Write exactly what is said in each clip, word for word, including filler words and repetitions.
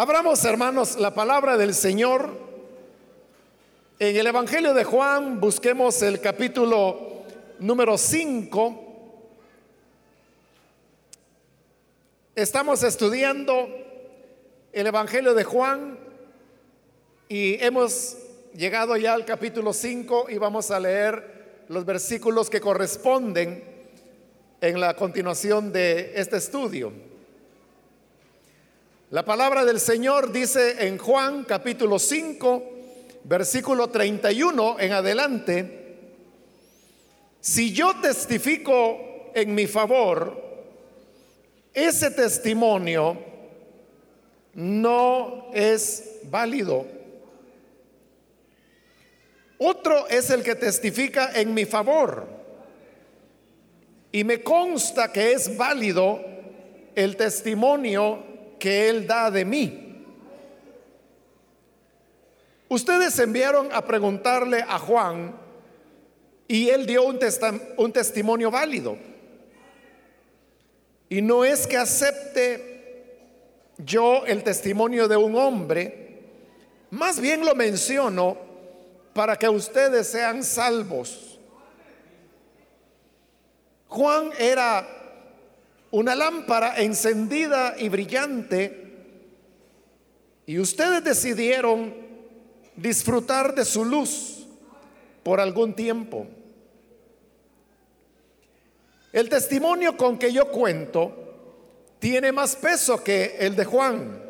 Abramos, hermanos, la palabra del Señor en el Evangelio de Juan. Busquemos el capítulo número cinco. Estamos estudiando el Evangelio de Juan y hemos llegado ya al capítulo cinco y vamos a leer los versículos que corresponden en la continuación de este estudio. La palabra del Señor dice en Juan capítulo cinco, versículo treinta y uno en adelante: si yo testifico en mi favor, ese testimonio no es válido. Otro es el que testifica en mi favor, y me consta que es válido el testimonio que él da de mí. Ustedes enviaron a preguntarle a Juan y él dio un, testa- un testimonio válido. Y no es que acepte yo el testimonio de un hombre, más bien lo menciono para que ustedes sean salvos. Juan era una lámpara encendida y brillante, y ustedes decidieron disfrutar de su luz por algún tiempo. El testimonio con que yo cuento tiene más peso que el de Juan,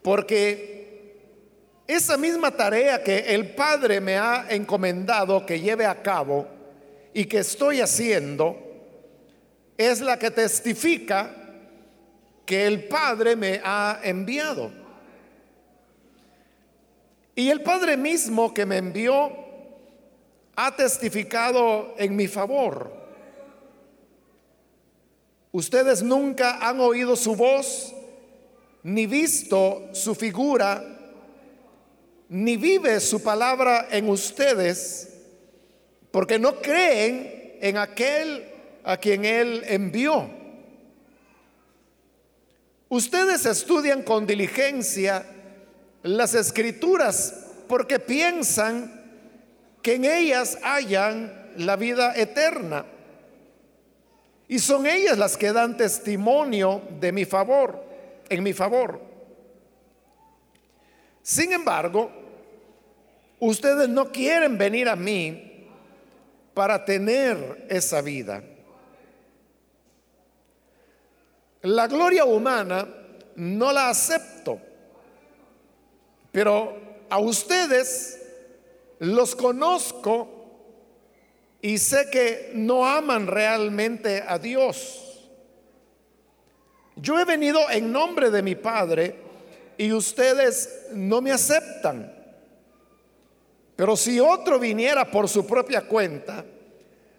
porque esa misma tarea que el Padre me ha encomendado que lleve a cabo y que estoy haciendo es la que testifica que el Padre me ha enviado. Y el Padre mismo que me envió ha testificado en mi favor. Ustedes nunca han oído su voz, ni visto su figura, ni vive su palabra en ustedes, porque no creen en aquel a quien él envió. Ustedes estudian con diligencia las escrituras porque piensan que en ellas hallan la vida eterna, y son ellas las que dan testimonio de mi favor, en mi favor. Sin embargo, ustedes no quieren venir a mí para tener esa vida. La gloria humana no la acepto, pero a ustedes los conozco y sé que no aman realmente a Dios. Yo he venido en nombre de mi Padre y ustedes no me aceptan. Pero si otro viniera por su propia cuenta,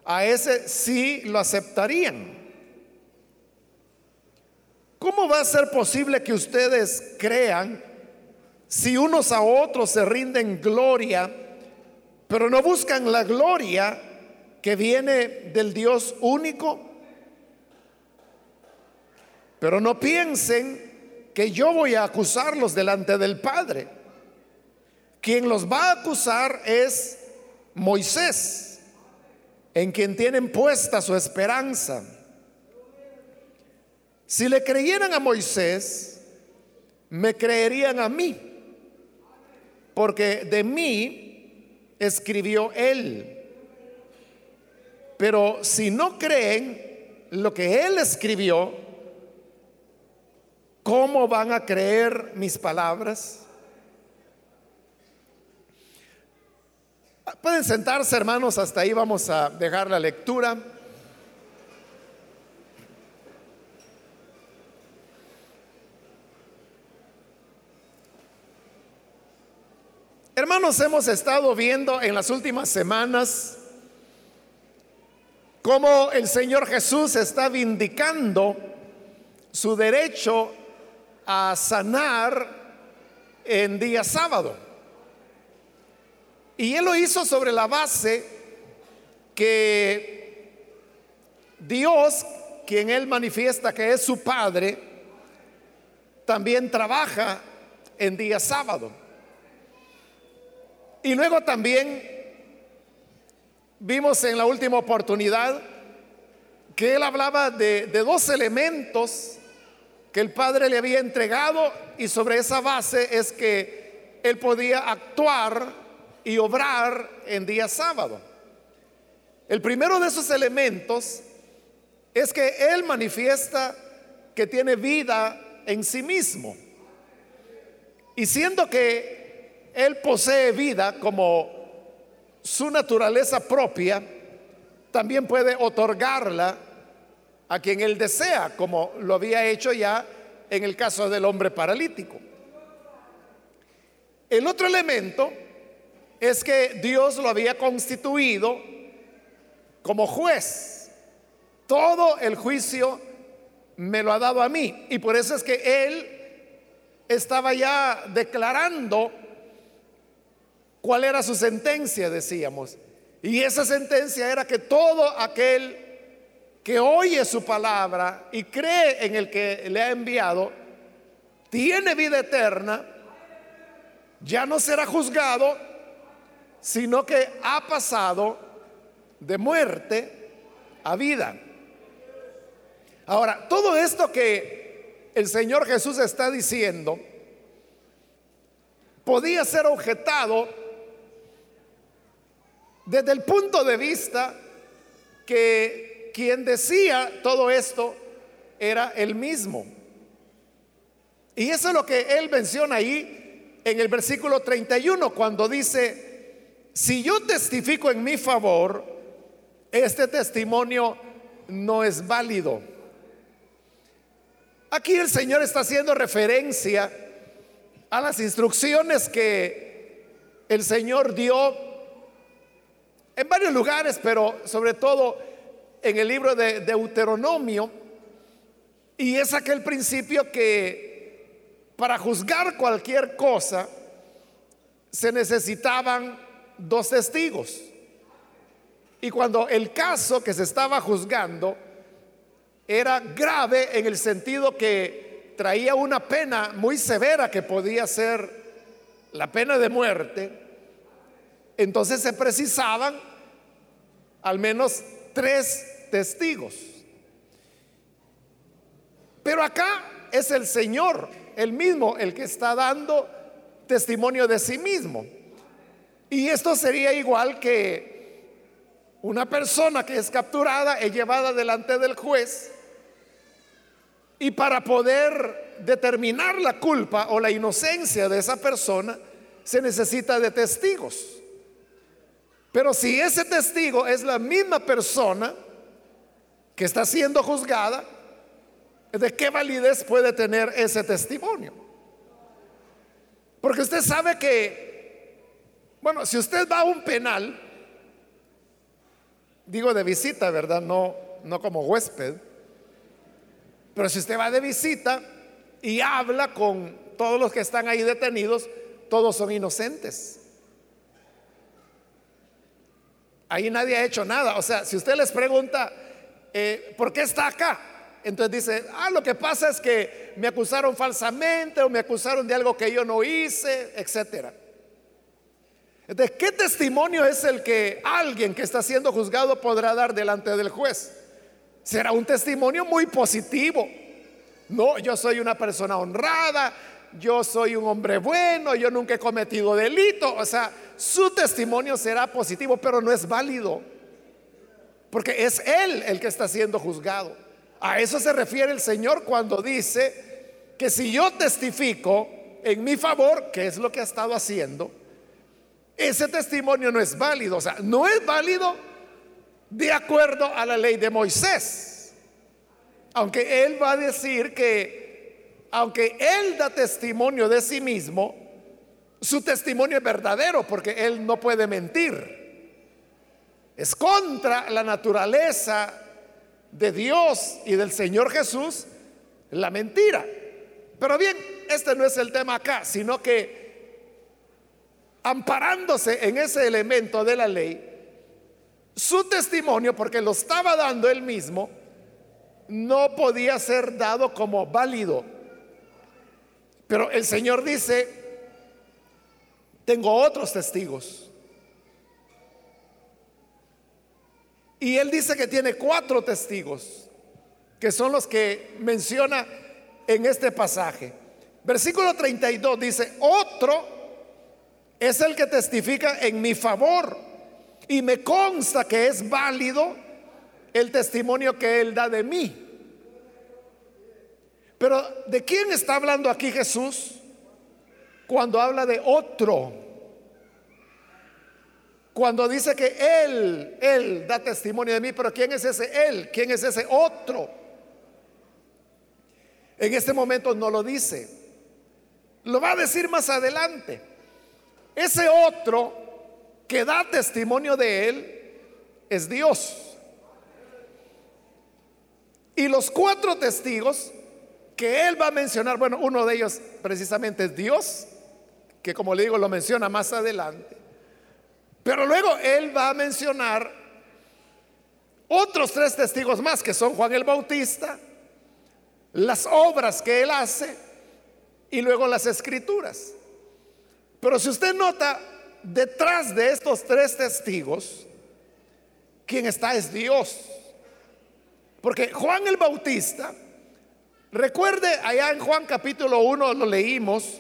a ese sí lo aceptarían. ¿Cómo va a ser posible que ustedes crean si unos a otros se rinden gloria, pero no buscan la gloria que viene del Dios único? Pero no piensen que yo voy a acusarlos delante del Padre. Quien los va a acusar es Moisés, en quien tienen puesta su esperanza. Si le creyeran a Moisés, me creerían a mí, porque de mí escribió él. Pero si no creen lo que él escribió, ¿cómo van a creer mis palabras? Pueden sentarse, hermanos, hasta ahí vamos a dejar la lectura. Hermanos, hemos estado viendo en las últimas semanas cómo el Señor Jesús está vindicando su derecho a sanar en día sábado. Y Él lo hizo sobre la base que Dios, quien Él manifiesta que es su Padre, también trabaja en día sábado. Y luego también vimos en la última oportunidad que él hablaba de, de dos elementos que el Padre le había entregado, y sobre esa base es que él podía actuar y obrar en día sábado. El primero de esos elementos es que él manifiesta que tiene vida en sí mismo. Y siendo que él posee vida como su naturaleza propia, también puede otorgarla a quien él desea, como lo había hecho ya en el caso del hombre paralítico. El otro elemento es que Dios lo había constituido como juez. Todo el juicio me lo ha dado a mí, y por eso es que él estaba ya declarando cuál era su sentencia, decíamos. Y esa sentencia era que todo aquel que oye su palabra y cree en el que le ha enviado tiene vida eterna, ya no será juzgado, sino que ha pasado de muerte a vida. Ahora, todo esto que el Señor Jesús está diciendo podía ser objetado desde el punto de vista que quien decía todo esto era él mismo. Y eso es lo que él menciona ahí en el versículo treinta y uno, cuando dice: si yo testifico en mi favor, este testimonio no es válido. Aquí el Señor está haciendo referencia a las instrucciones que el Señor dio en varios lugares, pero sobre todo en el libro de Deuteronomio. Y es aquel principio que para juzgar cualquier cosa se necesitaban dos testigos. Y cuando el caso que se estaba juzgando era grave en el sentido que traía una pena muy severa que podía ser la pena de muerte, entonces se precisaban al menos tres testigos. Pero acá es el Señor, el mismo, el que está dando testimonio de sí mismo. Y esto sería igual que una persona que es capturada, es llevada delante del juez, y para poder determinar la culpa o la inocencia de esa persona se necesita de testigos. Pero si ese testigo es la misma persona que está siendo juzgada, ¿de qué validez puede tener ese testimonio? Porque usted sabe que, bueno, si usted va a un penal, digo de visita, ¿verdad? No, no como huésped. Pero si usted va de visita y habla con todos los que están ahí detenidos, todos son inocentes. Ahí nadie ha hecho nada. O sea, si usted les pregunta eh, ¿por qué está acá? Entonces dice: ah, lo que pasa es que me acusaron falsamente, o me acusaron de algo que yo no hice, etcétera. Entonces, ¿qué testimonio es el que alguien que está siendo juzgado podrá dar delante del juez? Será un testimonio muy positivo. No, yo soy una persona honrada, yo soy un hombre bueno, yo nunca he cometido delito. O sea, su testimonio será positivo, pero no es válido, porque es él el que está siendo juzgado. A eso se refiere el Señor cuando dice que si yo testifico en mi favor, que es lo que ha estado haciendo, ese testimonio no es válido. O sea, no es válido de acuerdo a la ley de Moisés, aunque él va a decir que aunque él da testimonio de sí mismo, su testimonio es verdadero, porque él no puede mentir. Es contra la naturaleza de Dios y del Señor Jesús la mentira. Pero bien, este no es el tema acá, sino que amparándose en ese elemento de la ley, su testimonio, porque lo estaba dando él mismo, no podía ser dado como válido. Pero el Señor dice: tengo otros testigos. Y Él dice que tiene cuatro testigos, que son los que menciona en este pasaje. Versículo treinta y dos dice: otro es el que testifica en mi favor, y me consta que es válido el testimonio que Él da de mí. Pero ¿de quién está hablando aquí Jesús cuando habla de otro? Cuando dice que Él, Él da testimonio de mí, pero ¿quién es ese Él? ¿Quién es ese otro? En este momento no lo dice. Lo va a decir más adelante. Ese otro que da testimonio de Él es Dios. Y los cuatro testigos que Él va a mencionar, bueno, uno de ellos precisamente es Dios, que como le digo lo menciona más adelante. Pero luego Él va a mencionar otros tres testigos más, que son Juan el Bautista, las obras que Él hace y luego las escrituras. Pero si usted nota, detrás de estos tres testigos, quien está es Dios. Porque Juan el Bautista, recuerde allá en Juan capítulo uno lo leímos,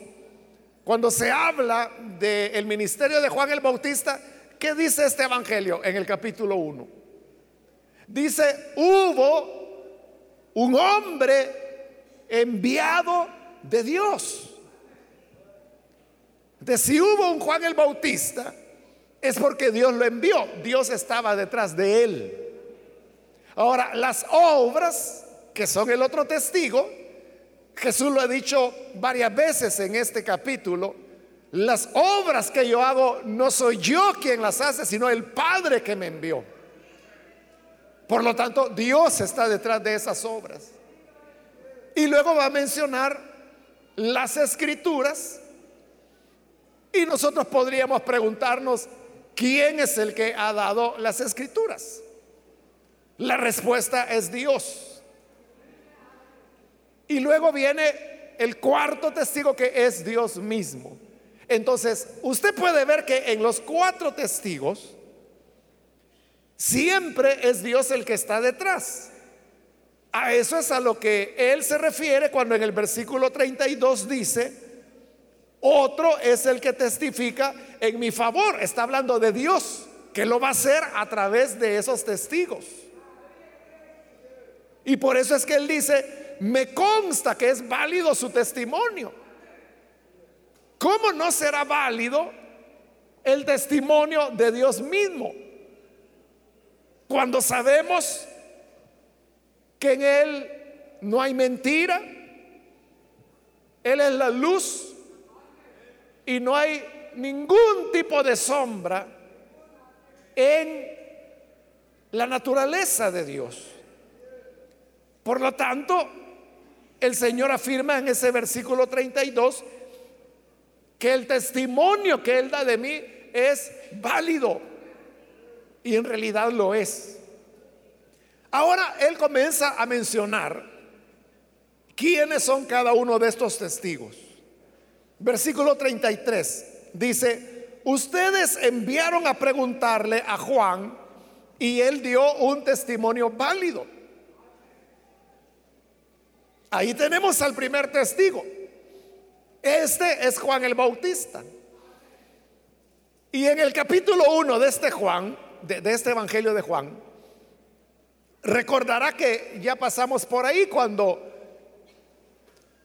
cuando se habla del ministerio de Juan el Bautista. ¿Qué dice este evangelio en el capítulo uno? Dice: hubo un hombre enviado de Dios. De si hubo un Juan el Bautista, es porque Dios lo envió. Dios estaba detrás de él. Ahora, las obras, que son el otro testigo, Jesús lo ha dicho varias veces en este capítulo: las obras que yo hago no soy yo quien las hace, sino el Padre que me envió. Por lo tanto, Dios está detrás de esas obras. Y luego va a mencionar las escrituras. Y nosotros podríamos preguntarnos: ¿quién es el que ha dado las escrituras? La respuesta es Dios. Y luego viene el cuarto testigo, que es Dios mismo. Entonces, usted puede ver que en los cuatro testigos siempre es Dios el que está detrás. A eso es a lo que Él se refiere cuando en el versículo treinta y dos dice: otro es el que testifica en mi favor. Está hablando de Dios, que lo va a hacer a través de esos testigos. Y por eso es que Él dice: me consta que es válido su testimonio. ¿Cómo no será válido el testimonio de Dios mismo, cuando sabemos que en Él no hay mentira? Él es la luz y no hay ningún tipo de sombra en la naturaleza de Dios. Por lo tanto, el Señor afirma en ese versículo treinta y dos que el testimonio que Él da de mí es válido, y en realidad lo es. Ahora Él comienza a mencionar quiénes son cada uno de estos testigos. Versículo treinta y tres dice: ustedes enviaron a preguntarle a Juan y él dio un testimonio válido. Ahí tenemos al primer testigo. Este es Juan el Bautista. Y en el capítulo uno de este Juan, de, de este evangelio de Juan, recordará que ya pasamos por ahí cuando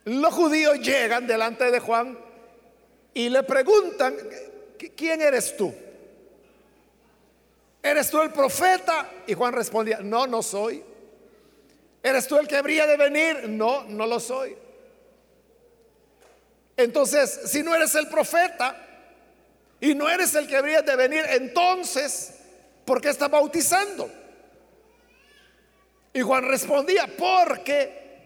los judíos llegan delante de Juan y le preguntan: ¿quién eres tú? ¿Eres tú el profeta? Y Juan respondía: no, no soy. ¿Eres tú el que habría de venir? No, no lo soy. Entonces, si no eres el profeta y no eres el que habría de venir, entonces, ¿por qué estás bautizando? Y Juan respondía: porque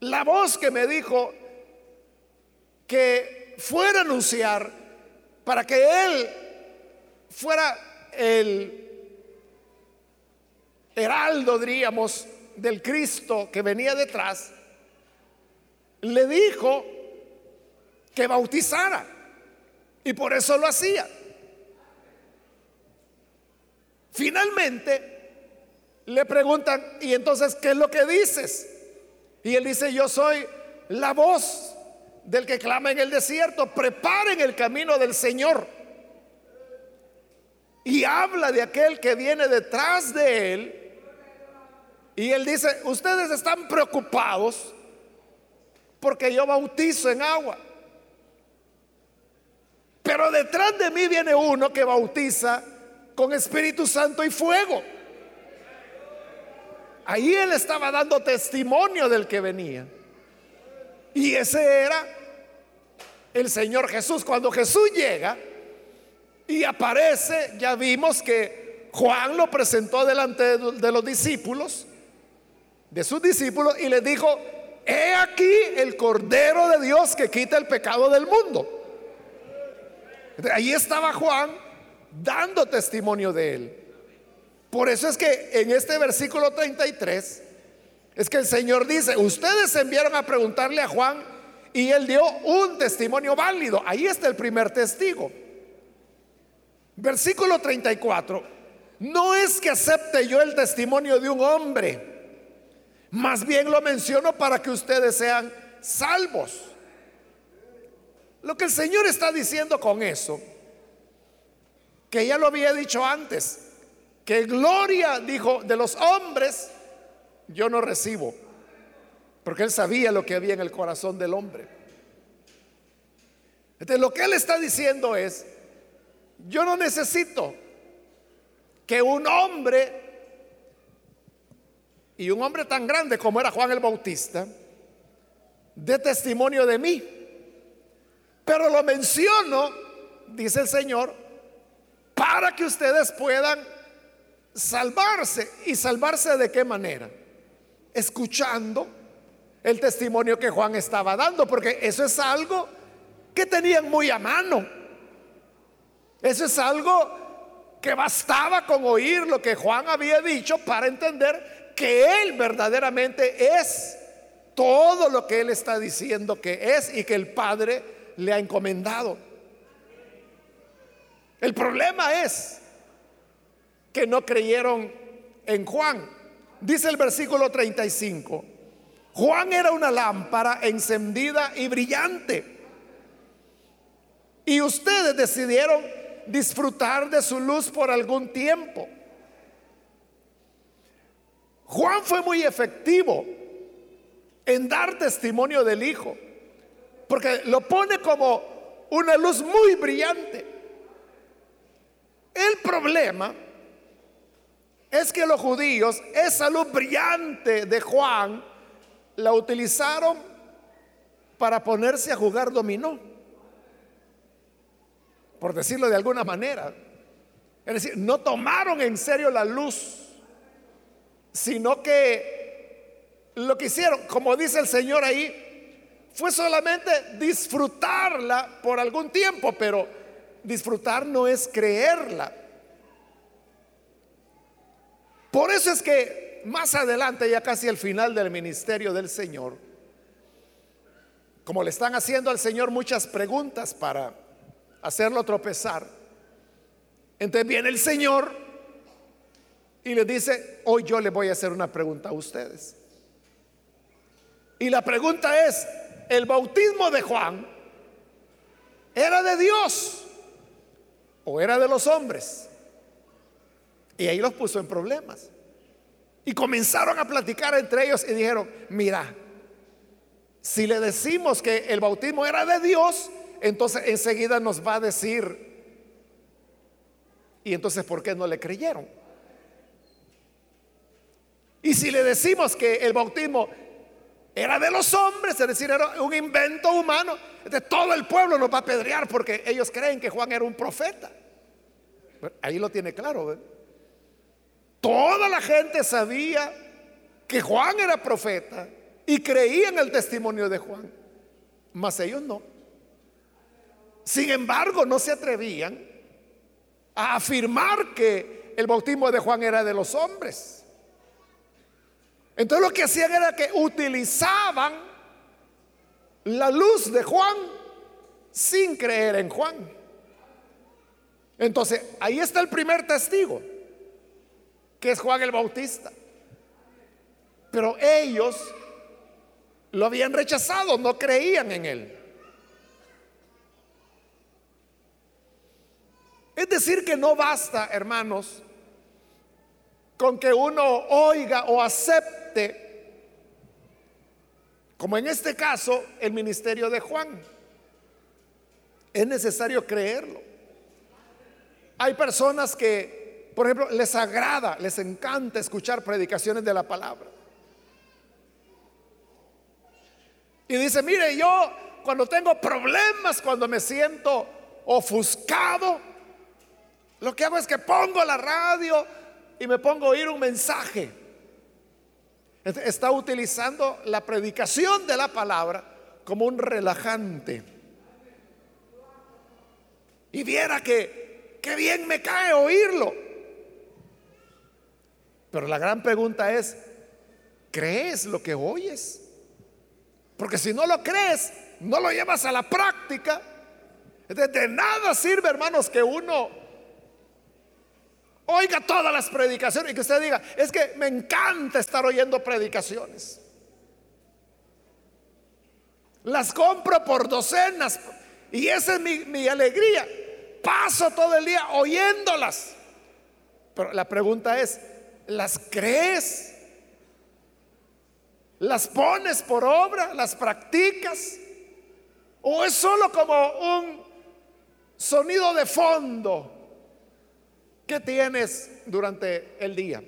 la voz que me dijo que fuera a anunciar, para que él fuera el heraldo, diríamos, del Cristo que venía detrás, le dijo que bautizara, y por eso lo hacía. Finalmente le preguntan: ¿y entonces qué es lo que dices? Y él dice: yo soy la voz del que clama en el desierto, preparen el camino del Señor. Y habla de aquel que viene detrás de él. Y él dice: ustedes están preocupados porque yo bautizo en agua, pero detrás de mí viene uno que bautiza con Espíritu Santo y fuego. Ahí él estaba dando testimonio del que venía. Y ese era el Señor Jesús. Cuando Jesús llega y aparece, ya vimos que Juan lo presentó delante de los discípulos, de sus discípulos, y les dijo: he aquí el Cordero de Dios que quita el pecado del mundo. Ahí estaba Juan dando testimonio de él. Por eso es que en este versículo treinta y tres es que el Señor dice: ustedes se enviaron a preguntarle a Juan y él dio un testimonio válido. Ahí está el primer testigo. Versículo treinta y cuatro: no es que acepte yo el testimonio de un hombre, más bien lo menciono para que ustedes sean salvos. Lo que el Señor está diciendo con eso, que ya lo había dicho antes, que gloria, dijo, de los hombres yo no recibo, porque él sabía lo que había en el corazón del hombre. Entonces lo que él está diciendo es: yo no necesito que un hombre, y un hombre tan grande como era Juan el Bautista, dé testimonio de mí, pero lo menciono, dice el Señor, para que ustedes puedan salvarse. ¿Y salvarse de qué manera? Escuchando el testimonio que Juan estaba dando, porque eso es algo que tenían muy a mano. Eso es algo que bastaba con oír lo que Juan había dicho para entender que él verdaderamente es todo lo que él está diciendo que es y que el Padre le ha encomendado. El problema es que no creyeron en Juan. Dice el versículo treinta y cinco: Juan era una lámpara encendida y brillante, y ustedes decidieron disfrutar de su luz por algún tiempo. Juan fue muy efectivo en dar testimonio del Hijo, porque lo pone como una luz muy brillante. El problema es que los judíos esa luz brillante de Juan la utilizaron para ponerse a jugar dominó, por decirlo de alguna manera. Es decir, no tomaron en serio la luz, sino que lo que hicieron, como dice el Señor ahí, fue solamente disfrutarla por algún tiempo. Pero disfrutar no es creerla. Por eso es que más adelante, ya casi al final del ministerio del Señor, como le están haciendo al Señor muchas preguntas para hacerlo tropezar, entonces viene el Señor y les dice: hoy yo les voy a hacer una pregunta a ustedes. Y la pregunta es: ¿el bautismo de Juan era de Dios o era de los hombres? Y ahí los puso en problemas. Y comenzaron a platicar entre ellos y dijeron: mira, si le decimos que el bautismo era de Dios, entonces enseguida nos va a decir. Y entonces, ¿por qué no le creyeron? Y si le decimos que el bautismo era de los hombres, es decir, era un invento humano, entonces todo el pueblo nos va a apedrear porque ellos creen que Juan era un profeta. Ahí lo tiene claro, ¿eh? Toda la gente sabía que Juan era profeta y creía en el testimonio de Juan, mas ellos no. Sin embargo, no se atrevían a afirmar que el bautismo de Juan era de los hombres. Entonces lo que hacían era que utilizaban la luz de Juan sin creer en Juan. Entonces, ahí está el primer testigo, que es Juan el Bautista. Pero ellos lo habían rechazado, no creían en él. Es decir, que no basta, hermanos, con que uno oiga o acepte, como en este caso, el ministerio de Juan. Es necesario creerlo. Hay personas que, por ejemplo, les agrada, les encanta escuchar predicaciones de la palabra. Y dice, mire, yo cuando tengo problemas, cuando me siento ofuscado, lo que hago es que pongo la radio y me pongo a oír un mensaje. Está utilizando la predicación de la palabra como un relajante. Y viera que, que bien me cae oírlo. Pero la gran pregunta es, ¿crees lo que oyes? Porque si no lo crees, no lo llevas a la práctica. De, de nada sirve, hermanos, que uno oiga todas las predicaciones y que usted diga, es que me encanta estar oyendo predicaciones. Las compro por docenas y esa es mi, mi alegría. Paso todo el día oyéndolas. Pero la pregunta es, ¿las crees? ¿Las pones por obra? ¿Las practicas? ¿O es solo como un sonido de fondo que tienes durante el día?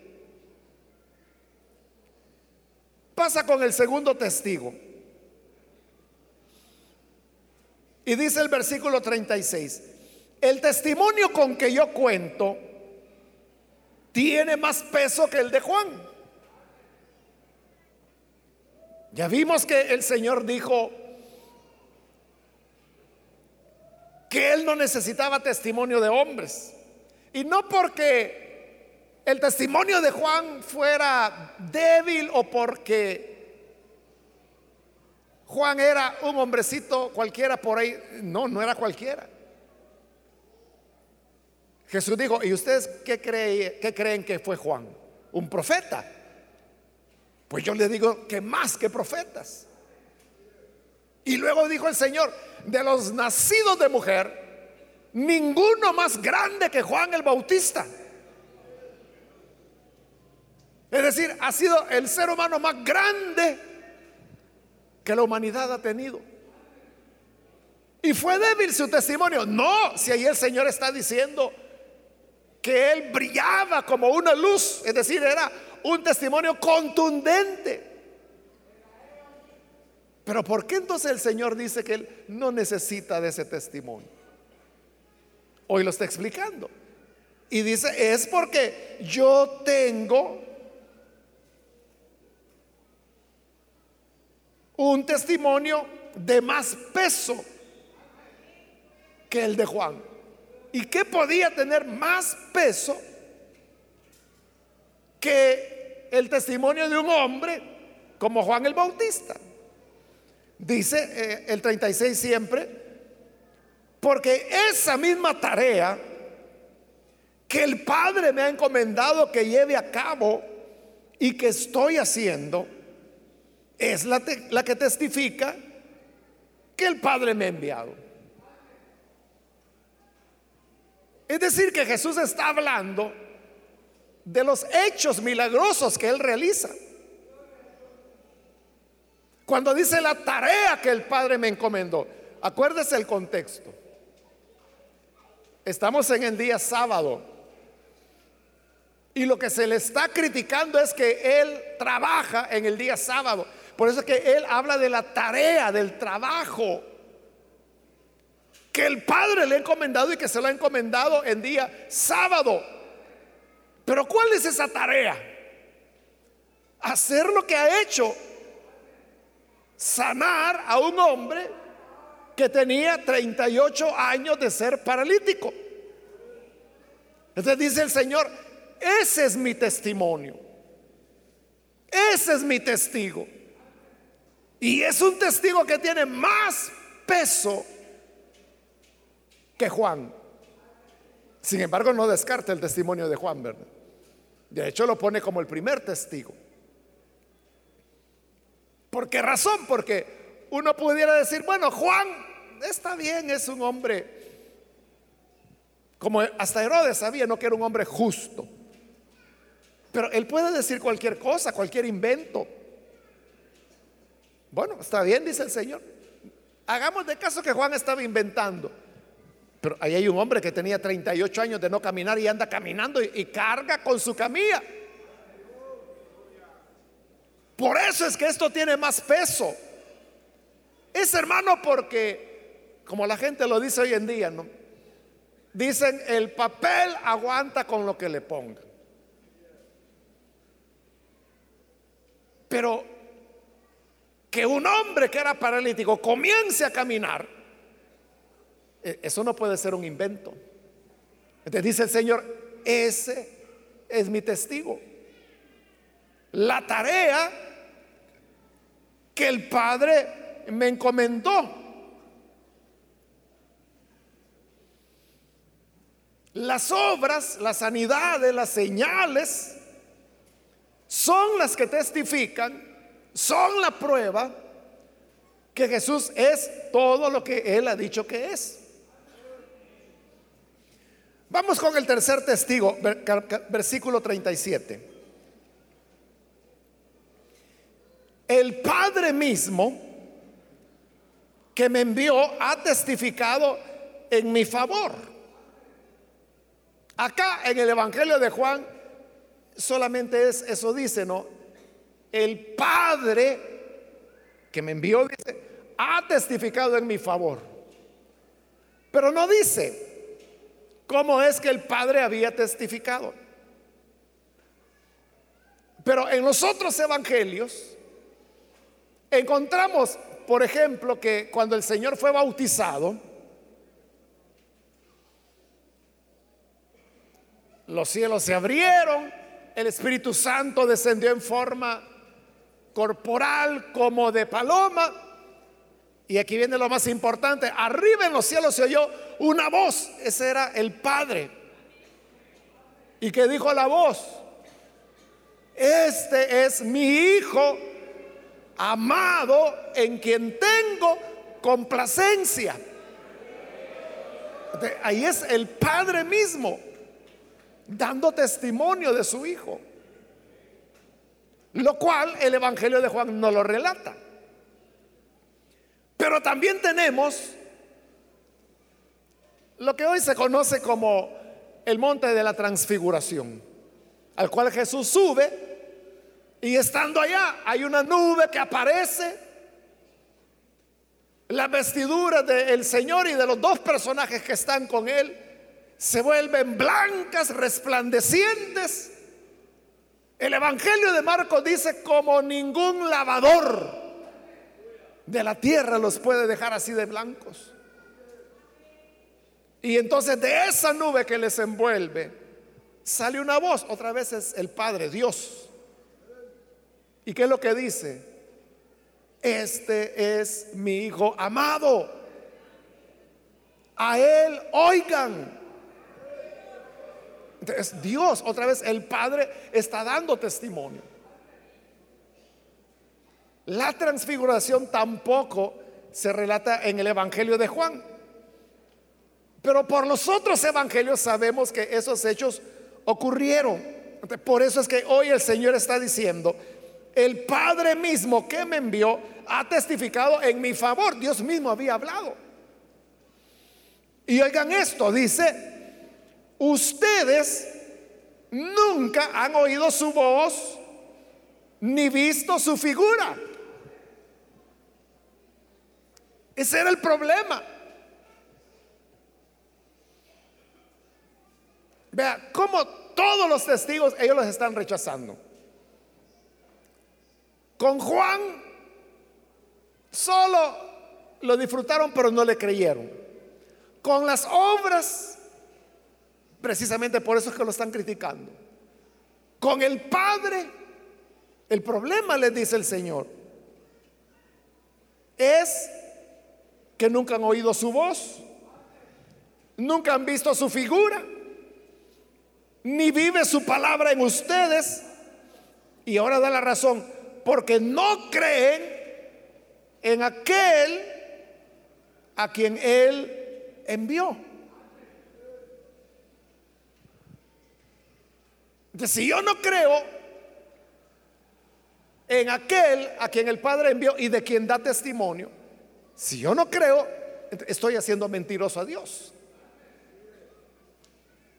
Pasa con el segundo testigo. Y dice el versículo treinta y seis, el testimonio con que yo cuento tiene más peso que el de Juan. Ya vimos que el Señor dijo que él no necesitaba testimonio de hombres. Y no porque el testimonio de Juan fuera débil o porque Juan era un hombrecito cualquiera por ahí. No, no era cualquiera. Jesús dijo, ¿y ustedes qué, cree, qué creen que fue Juan? ¿Un profeta? Pues yo les digo que más que profetas. Y luego dijo el Señor, de los nacidos de mujer, ninguno más grande que Juan el Bautista. Es decir, ha sido el ser humano más grande que la humanidad ha tenido. ¿Y fue débil su testimonio? No, si ahí el Señor está diciendo que él brillaba como una luz. Es decir, era un testimonio contundente. Pero ¿por qué entonces el Señor dice que él no necesita de ese testimonio? Hoy lo está explicando. Y dice, es porque yo tengo un testimonio de más peso que el de Juan. ¿Y qué podía tener más peso que el testimonio de un hombre como Juan el Bautista? Dice eh, el treinta y seis siempre, porque esa misma tarea que el Padre me ha encomendado que lleve a cabo y que estoy haciendo, es la, te- la que testifica que el Padre me ha enviado. Es decir, que Jesús está hablando de los hechos milagrosos que él realiza. Cuando dice la tarea que el Padre me encomendó, acuérdese el contexto. Estamos en el día sábado y lo que se le está criticando es que él trabaja en el día sábado. Por eso es que él habla de la tarea, del trabajo que el Padre le ha encomendado y que se lo ha encomendado en día sábado. Pero ¿cuál es esa tarea? Hacer lo que ha hecho, sanar a un hombre que tenía treinta y ocho años de ser paralítico. Entonces dice el Señor, ese es mi testimonio, ese es mi testigo. Y es un testigo que tiene más peso que Juan. Sin embargo, no descarta el testimonio de Juan, ¿verdad? De hecho, lo pone como el primer testigo. ¿Por qué razón? Porque uno pudiera decir, bueno, Juan está bien, es un hombre, como hasta Herodes sabía, no, que era un hombre justo. Pero él puede decir cualquier cosa, cualquier invento. Bueno, está bien, dice el Señor. Hagamos de caso que Juan estaba inventando. Pero ahí hay un hombre que tenía treinta y ocho años de no caminar y anda caminando y, y carga con su camilla. Por eso es que esto tiene más peso. Es, hermano, porque, como la gente lo dice hoy en día, ¿no? Dicen, el papel aguanta con lo que le pongan. Pero que un hombre que era paralítico comience a caminar, eso no puede ser un invento. Entonces dice el Señor, ese es mi testigo. La tarea que el Padre me encomendó, las obras, las sanidades, las señales, son las que testifican, son la prueba que Jesús es todo lo que Él ha dicho que es. Vamos con el tercer testigo, versículo treinta y siete. El Padre mismo que me envió ha testificado en mi favor. Acá en el Evangelio de Juan solamente es eso, dice, ¿no? El Padre que me envió, dice, ha testificado en mi favor. Pero no dice cómo es que el Padre había testificado. Pero en los otros evangelios encontramos, por ejemplo, que cuando el Señor fue bautizado, los cielos se abrieron, el Espíritu Santo descendió en forma corporal como de paloma. Y aquí viene lo más importante: arriba en los cielos se oyó una voz. Ese era el Padre. ¿Y qué dijo la voz? Este es mi Hijo amado, en quien tengo complacencia. Ahí es el Padre mismo dando testimonio de su Hijo, lo cual el Evangelio de Juan no lo relata. Pero también tenemos lo que hoy se conoce como el monte de la transfiguración, al cual Jesús sube. Y estando allá hay una nube que aparece, las vestiduras del Señor y de los dos personajes que están con Él se vuelven blancas, resplandecientes. El Evangelio de Marcos dice, como ningún lavador de la tierra los puede dejar así de blancos. Y entonces de esa nube que les envuelve sale una voz. Otra vez es el Padre, Dios. ¿Y qué es lo que dice? Este es mi Hijo amado, a Él oigan. Entonces Dios, otra vez el Padre, está dando testimonio. La transfiguración tampoco se relata en el Evangelio de Juan. Pero por los otros evangelios sabemos que esos hechos ocurrieron. Por eso es que hoy el Señor está diciendo, el Padre mismo que me envió ha testificado en mi favor. Dios mismo había hablado. Y oigan esto, dice, ustedes nunca han oído su voz ni visto su figura. Ese era el problema. Vea cómo todos los testigos ellos los están rechazando. Con Juan solo lo disfrutaron, pero no le creyeron. Con las obras, precisamente por eso es que lo están criticando. Con el Padre, el problema, les dice el Señor, es que nunca han oído su voz, nunca han visto su figura, ni vive su palabra en ustedes. Y ahora da la razón, porque no creen en aquel a quien él envió. Entonces, si yo no creo en aquel a quien el Padre envió y de quien da testimonio, si yo no creo, estoy haciendo mentiroso a Dios.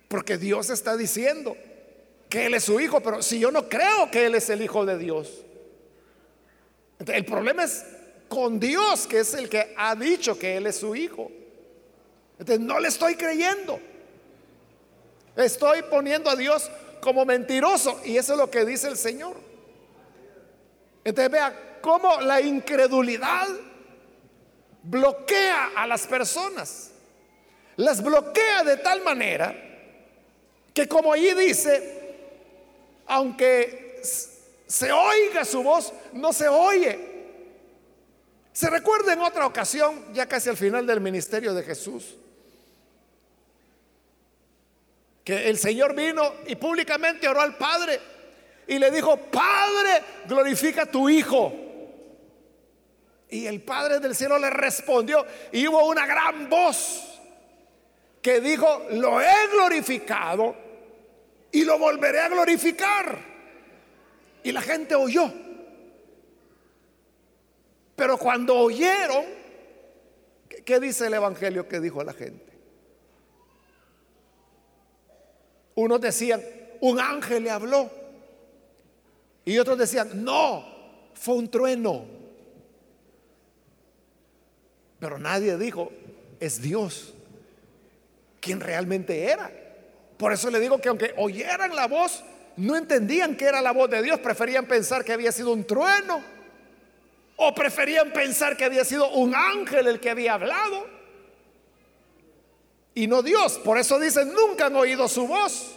Porque Dios está diciendo que Él es su hijo, pero si yo no creo que Él es el hijo de Dios, el problema es con Dios, que es el que ha dicho que Él es su hijo. Entonces no le estoy creyendo, estoy poniendo a Dios como mentiroso, y eso es lo que dice el Señor. Entonces vea cómo la incredulidad bloquea a las personas, las bloquea de tal manera que, como allí dice, aunque se oiga su voz, no se oye. Se recuerda en otra ocasión, ya casi al final del ministerio de Jesús, que el Señor vino y públicamente oró al Padre y le dijo: Padre, glorifica a tu Hijo. Y el Padre del cielo le respondió, y hubo una gran voz que dijo: lo he glorificado y lo volveré a glorificar. Y la gente oyó. Pero cuando oyeron, ¿qué dice el Evangelio que dijo la gente? Unos decían: un ángel le habló. Y otros decían: no, fue un trueno. Pero nadie dijo: es Dios quien realmente era. Por eso le digo que aunque oyeran la voz, no entendían que era la voz de Dios. Preferían pensar que había sido un trueno, o preferían pensar que había sido un ángel el que había hablado, y no Dios. Por eso dicen: nunca han oído su voz,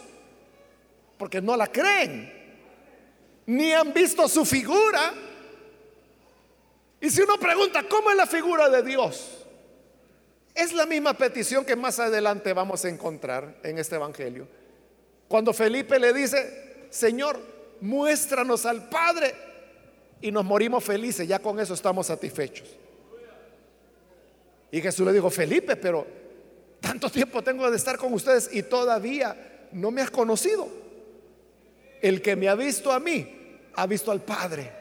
porque no la creen, ni han visto su figura. Y si uno pregunta: ¿cómo es la figura de Dios? Es la misma petición que más adelante vamos a encontrar en este evangelio, cuando Felipe le dice: Señor, muéstranos al Padre y nos morimos felices, ya con eso estamos satisfechos. Y Jesús le dijo: Felipe, pero tanto tiempo tengo de estar con ustedes y todavía no me has conocido. El que me ha visto a mí, ha visto al Padre.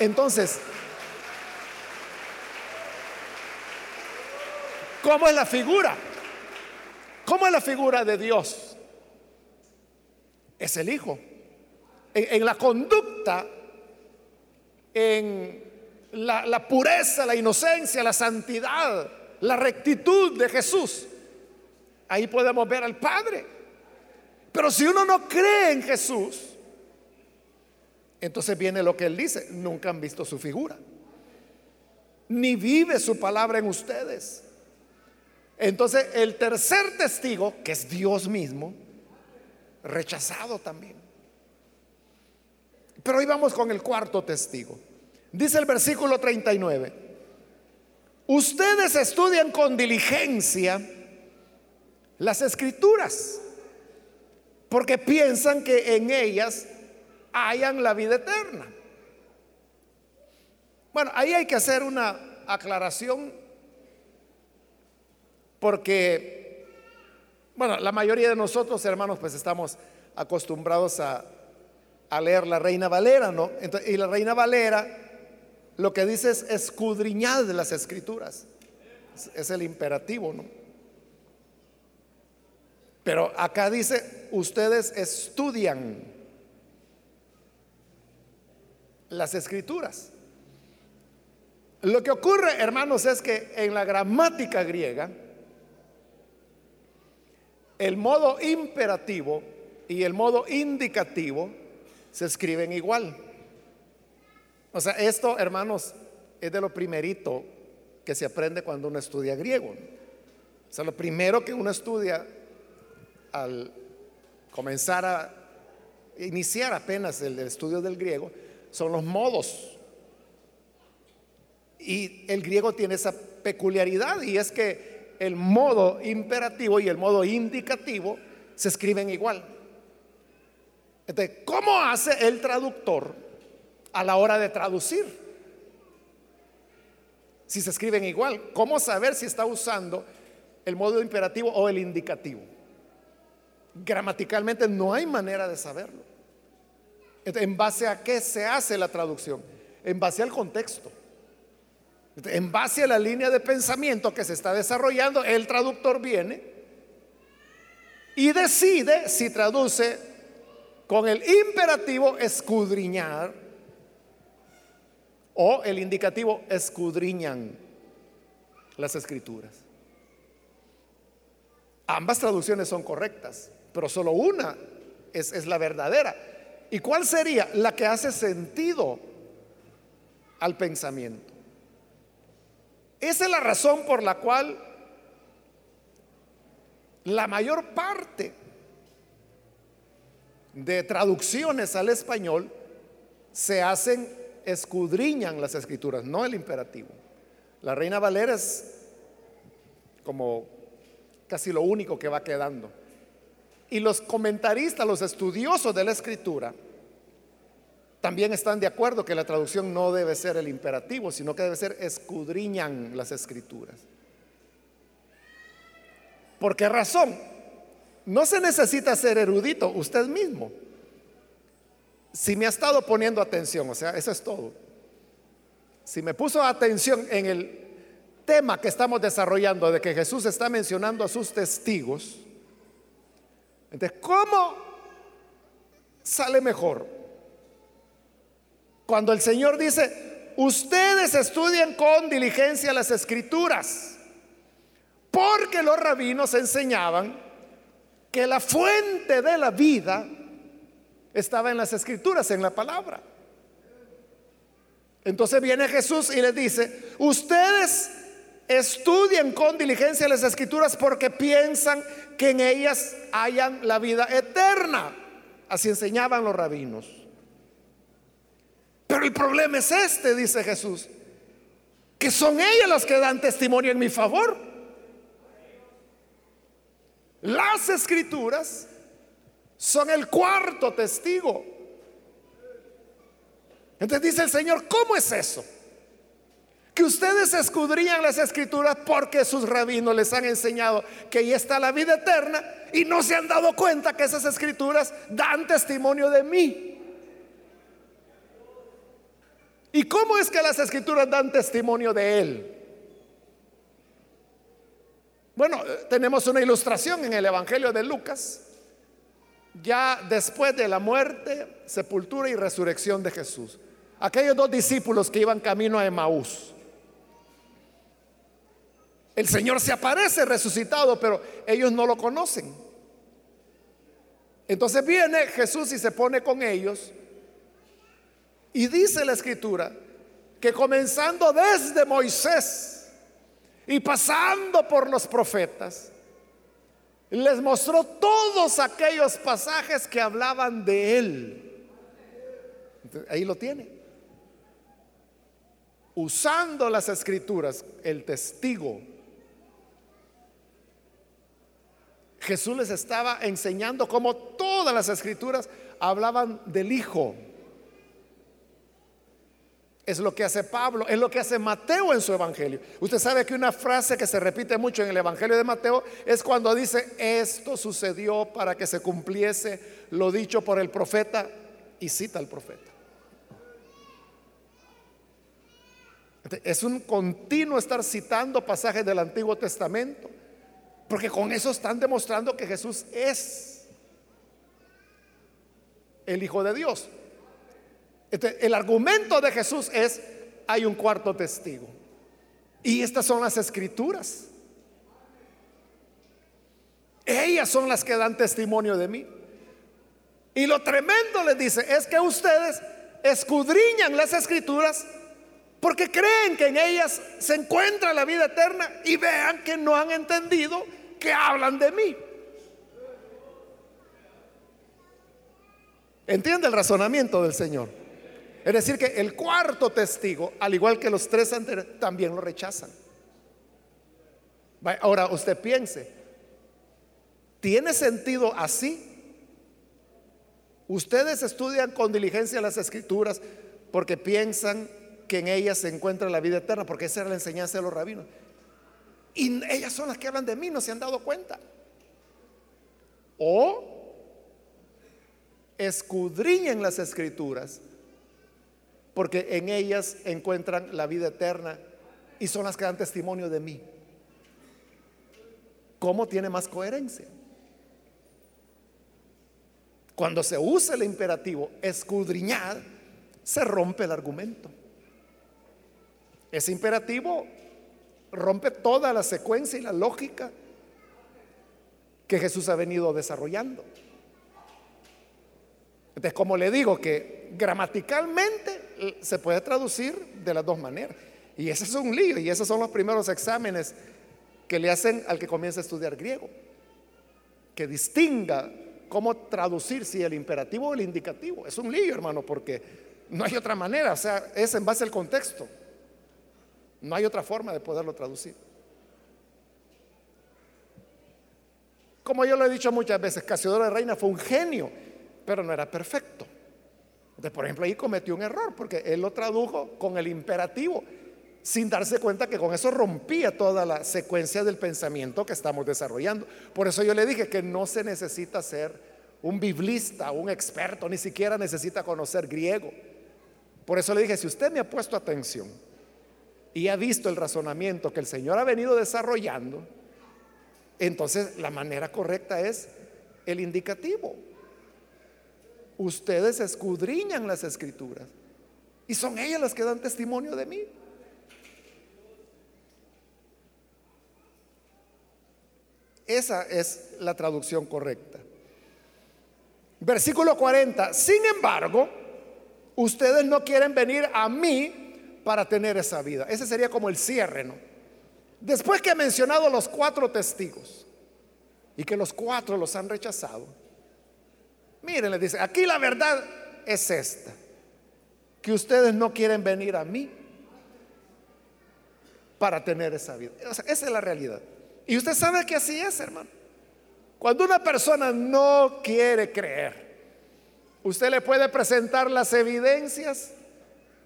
Entonces, ¿cómo es la figura? ¿Cómo es la figura de Dios? Es el Hijo. En, en la conducta, en la, la pureza, la inocencia, la santidad, la rectitud de Jesús, ahí podemos ver al Padre. Pero si uno no cree en Jesús, entonces viene lo que él dice: nunca han visto su figura, ni vive su palabra en ustedes. Entonces el tercer testigo, que es Dios mismo, rechazado también. Pero hoy vamos con el cuarto testigo. Dice el versículo treinta y nueve: ustedes estudian con diligencia las escrituras, porque piensan que en ellas hayan la vida eterna. Bueno, ahí hay que hacer una aclaración, porque, bueno, la mayoría de nosotros, hermanos, pues estamos acostumbrados a, a leer la Reina Valera, ¿no? Entonces, y la Reina Valera lo que dice es: escudriñad las escrituras. Es, es el imperativo, ¿no? Pero acá dice: ustedes estudian las escrituras. Lo que ocurre, hermanos, es que en la gramática griega, el modo imperativo y el modo indicativo se escriben igual. O sea, esto, hermanos, es de lo primerito que se aprende cuando uno estudia griego. O sea, lo primero que uno estudia al comenzar a iniciar apenas el estudio del griego son los modos. Y el griego tiene esa peculiaridad, y es que el modo imperativo y el modo indicativo se escriben igual. Entonces, ¿cómo hace el traductor a la hora de traducir? Si se escriben igual, ¿cómo saber si está usando el modo imperativo o el indicativo? Gramaticalmente no hay manera de saberlo. Entonces, ¿en base a qué se hace la traducción? En base al contexto. En base a la línea de pensamiento que se está desarrollando, el traductor viene y decide si traduce con el imperativo escudriñar o el indicativo escudriñan las escrituras. Ambas traducciones son correctas, pero solo una es, es la verdadera. ¿Y cuál sería? La que hace sentido al pensamiento. Esa es la razón por la cual la mayor parte de traducciones al español se hacen, escudriñan las escrituras, no el imperativo. La Reina Valera es como casi lo único que va quedando. Y los comentaristas, los estudiosos de la escritura, también están de acuerdo que la traducción no debe ser el imperativo, sino que debe ser escudriñan las escrituras. ¿Por qué razón? No se necesita ser erudito, usted mismo. Si me ha estado poniendo atención, o sea, eso es todo. Si me puso atención en el tema que estamos desarrollando, de que Jesús está mencionando a sus testigos, entonces, ¿cómo sale mejor? Cuando el Señor dice, ustedes estudian con diligencia las escrituras, porque los rabinos enseñaban que la fuente de la vida estaba en las escrituras, en la palabra. Entonces viene Jesús y les dice, ustedes estudian con diligencia las escrituras porque piensan que en ellas hayan la vida eterna. Así enseñaban los rabinos. Pero el problema es este, dice Jesús, que son ellos los que dan testimonio en mi favor. Las escrituras son el cuarto testigo. Entonces dice el Señor, ¿cómo es eso? Que ustedes escudrían las escrituras porque sus rabinos les han enseñado que ahí está la vida eterna y no se han dado cuenta que esas escrituras dan testimonio de mí. ¿Y cómo es que las escrituras dan testimonio de él? Bueno, tenemos una ilustración en el Evangelio de Lucas, ya después de la muerte, sepultura y resurrección de Jesús. Aquellos dos discípulos que iban camino a Emaús. El Señor se aparece resucitado, pero ellos no lo conocen. Entonces viene Jesús y se pone con ellos. Y dice la escritura que comenzando desde Moisés y pasando por los profetas, les mostró todos aquellos pasajes que hablaban de él. Ahí lo tiene. Usando las escrituras, el testigo, Jesús les estaba enseñando cómo todas las escrituras hablaban del Hijo. Es lo que hace Pablo, es lo que hace Mateo en su evangelio. Usted sabe que una frase que se repite mucho en el evangelio de Mateo es cuando dice, esto sucedió para que se cumpliese lo dicho por el profeta, y cita al profeta. Es un continuo estar citando pasajes del Antiguo Testamento, porque con eso están demostrando que Jesús es el Hijo de Dios. Entonces, el argumento de Jesús es, hay un cuarto testigo. Y estas son las escrituras. Ellas son las que dan testimonio de mí. Y lo tremendo, les dice, es que ustedes escudriñan las escrituras porque creen que en ellas se encuentra la vida eterna y vean que no han entendido que hablan de mí. ¿Entiende el razonamiento del Señor? Es decir, que el cuarto testigo, al igual que los tres anteriores, también lo rechazan. Ahora usted piense, ¿tiene sentido así? Ustedes estudian con diligencia las escrituras porque piensan que en ellas se encuentra la vida eterna, porque esa era la enseñanza de los rabinos. Y ellas son las que hablan de mí, no se han dado cuenta. O escudriñen las escrituras, porque en ellas encuentran la vida eterna y son las que dan testimonio de mí. ¿Cómo tiene más coherencia? Cuando se usa el imperativo escudriñar, se rompe el argumento. Ese imperativo rompe toda la secuencia y la lógica que Jesús ha venido desarrollando. Entonces, como le digo, que gramaticalmente se puede traducir de las dos maneras. Y ese es un lío, y esos son los primeros exámenes que le hacen al que comienza a estudiar griego. Que distinga cómo traducir, si el imperativo o el indicativo. Es un lío, hermano, porque no hay otra manera. O sea, es en base al contexto. No hay otra forma de poderlo traducir. Como yo lo he dicho muchas veces, Casiodoro de Reina fue un genio, pero no era perfecto. Entonces, por ejemplo, ahí cometió un error porque él lo tradujo con el imperativo, sin darse cuenta que con eso rompía toda la secuencia del pensamiento que estamos desarrollando. Por eso yo le dije que no se necesita ser un biblista, un experto, ni siquiera necesita conocer griego. Por eso le dije, si usted me ha puesto atención y ha visto el razonamiento que el Señor ha venido desarrollando, entonces la manera correcta es el indicativo. Ustedes escudriñan las escrituras y son ellas las que dan testimonio de mí. Esa es la traducción correcta. Versículo cuarenta. Sin embargo, ustedes no quieren venir a mí para tener esa vida. Ese sería como el cierre, ¿no? Después que ha mencionado los cuatro testigos y que los cuatro los han rechazado, miren, les dice, aquí la verdad es esta, que ustedes no quieren venir a mí para tener esa vida. O sea, esa es la realidad. Y usted sabe que así es, hermano. Cuando una persona no quiere creer, usted le puede presentar las evidencias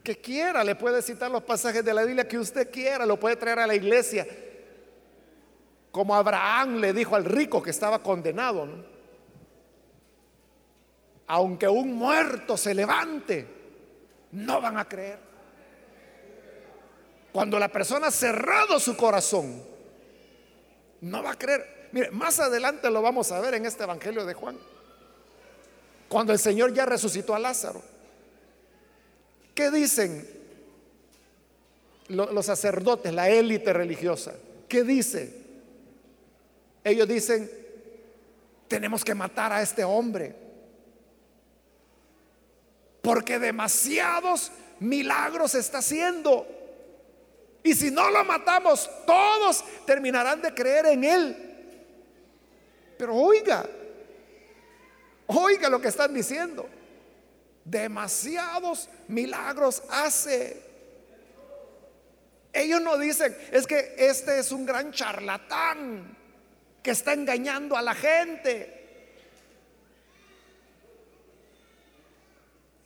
que quiera, le puede citar los pasajes de la Biblia que usted quiera, lo puede traer a la iglesia, como Abraham le dijo al rico que estaba condenado, ¿no? Aunque un muerto se levante, no van a creer. Cuando la persona ha cerrado su corazón, no va a creer. Mire, más adelante lo vamos a ver en este Evangelio de Juan, cuando el Señor ya resucitó a Lázaro. ¿Qué dicen los sacerdotes, la élite religiosa? ¿Qué dicen? Ellos dicen, tenemos que matar a este hombre, porque demasiados milagros está haciendo. Y si no lo matamos, todos terminarán de creer en él. Pero oiga, oiga lo que están diciendo. Demasiados milagros hace. Ellos no dicen, es que este es un gran charlatán que está engañando a la gente.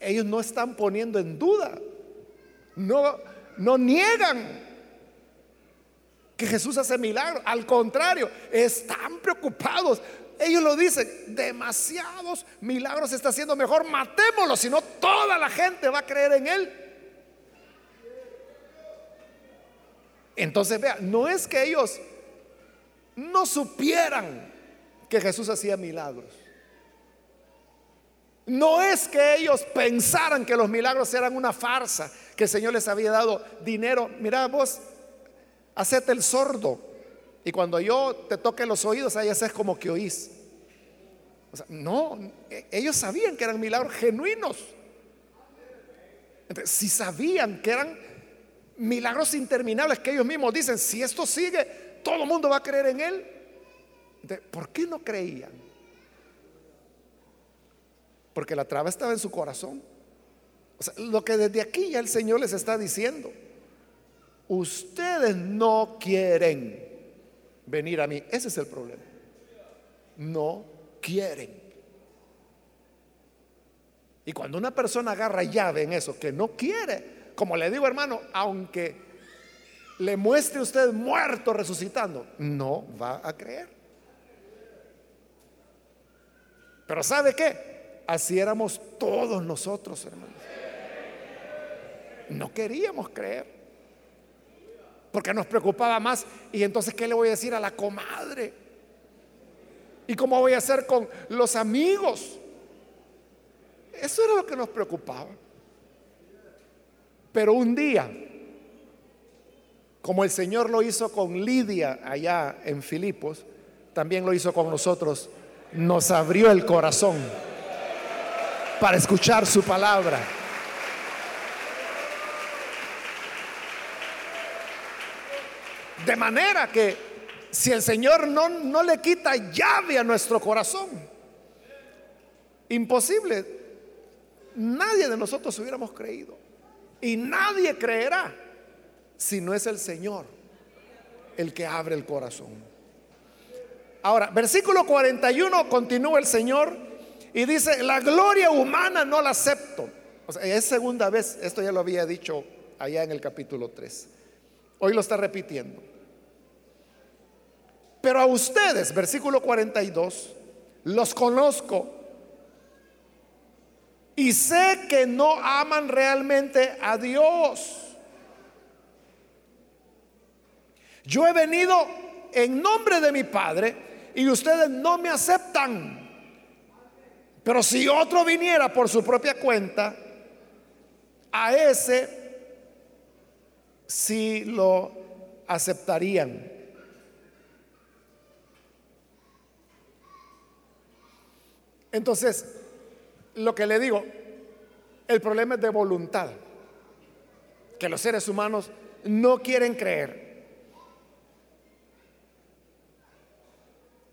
Ellos no están poniendo en duda, no, no niegan que Jesús hace milagros. Al contrario, están preocupados. Ellos lo dicen, demasiados milagros está haciendo, mejor matémoslo, si no toda la gente va a creer en él. Entonces vea, no es que ellos no supieran que Jesús hacía milagros. No es que ellos pensaran que los milagros eran una farsa, que el Señor les había dado dinero. Mira, vos, hacete el sordo, y cuando yo te toque los oídos, ahí haces como que oís. O sea, no, ellos sabían que eran milagros genuinos. Entonces, si sabían que eran milagros interminables, que ellos mismos dicen, si esto sigue, todo el mundo va a creer en él. Entonces, ¿por qué no creían? Porque la traba estaba en su corazón. O sea, lo que desde aquí ya el Señor les está diciendo: ustedes no quieren venir a mí. Ese es el problema. No quieren. Y cuando una persona agarra llave en eso que no quiere, como le digo, hermano, aunque le muestre usted muerto resucitando, no va a creer. Pero ¿sabe qué? Así éramos todos nosotros, hermanos. No queríamos creer porque nos preocupaba más: y entonces, ¿qué le voy a decir a la comadre? ¿Y cómo voy a hacer con los amigos? Eso era lo que nos preocupaba. Pero un día, como el Señor lo hizo con Lidia allá en Filipos, también lo hizo con nosotros. Nos abrió el corazón para escuchar su palabra. De manera que si el Señor no, no le quita llave a nuestro corazón, imposible. Nadie de nosotros hubiéramos creído, y nadie creerá si no es el Señor el que abre el corazón. Ahora, versículo cuarenta y uno, continúa el Señor y dice: la gloria humana no la acepto. O sea, es segunda vez, esto ya lo había dicho allá en el capítulo tres. Hoy lo está repitiendo. Pero a ustedes, versículo cuarenta y dos, los conozco y sé que no aman realmente a Dios. Yo he venido en nombre de mi Padre y ustedes no me aceptan. Pero si otro viniera por su propia cuenta, a ese sí lo aceptarían. Entonces, lo que le digo, el problema es de voluntad, que los seres humanos no quieren creer.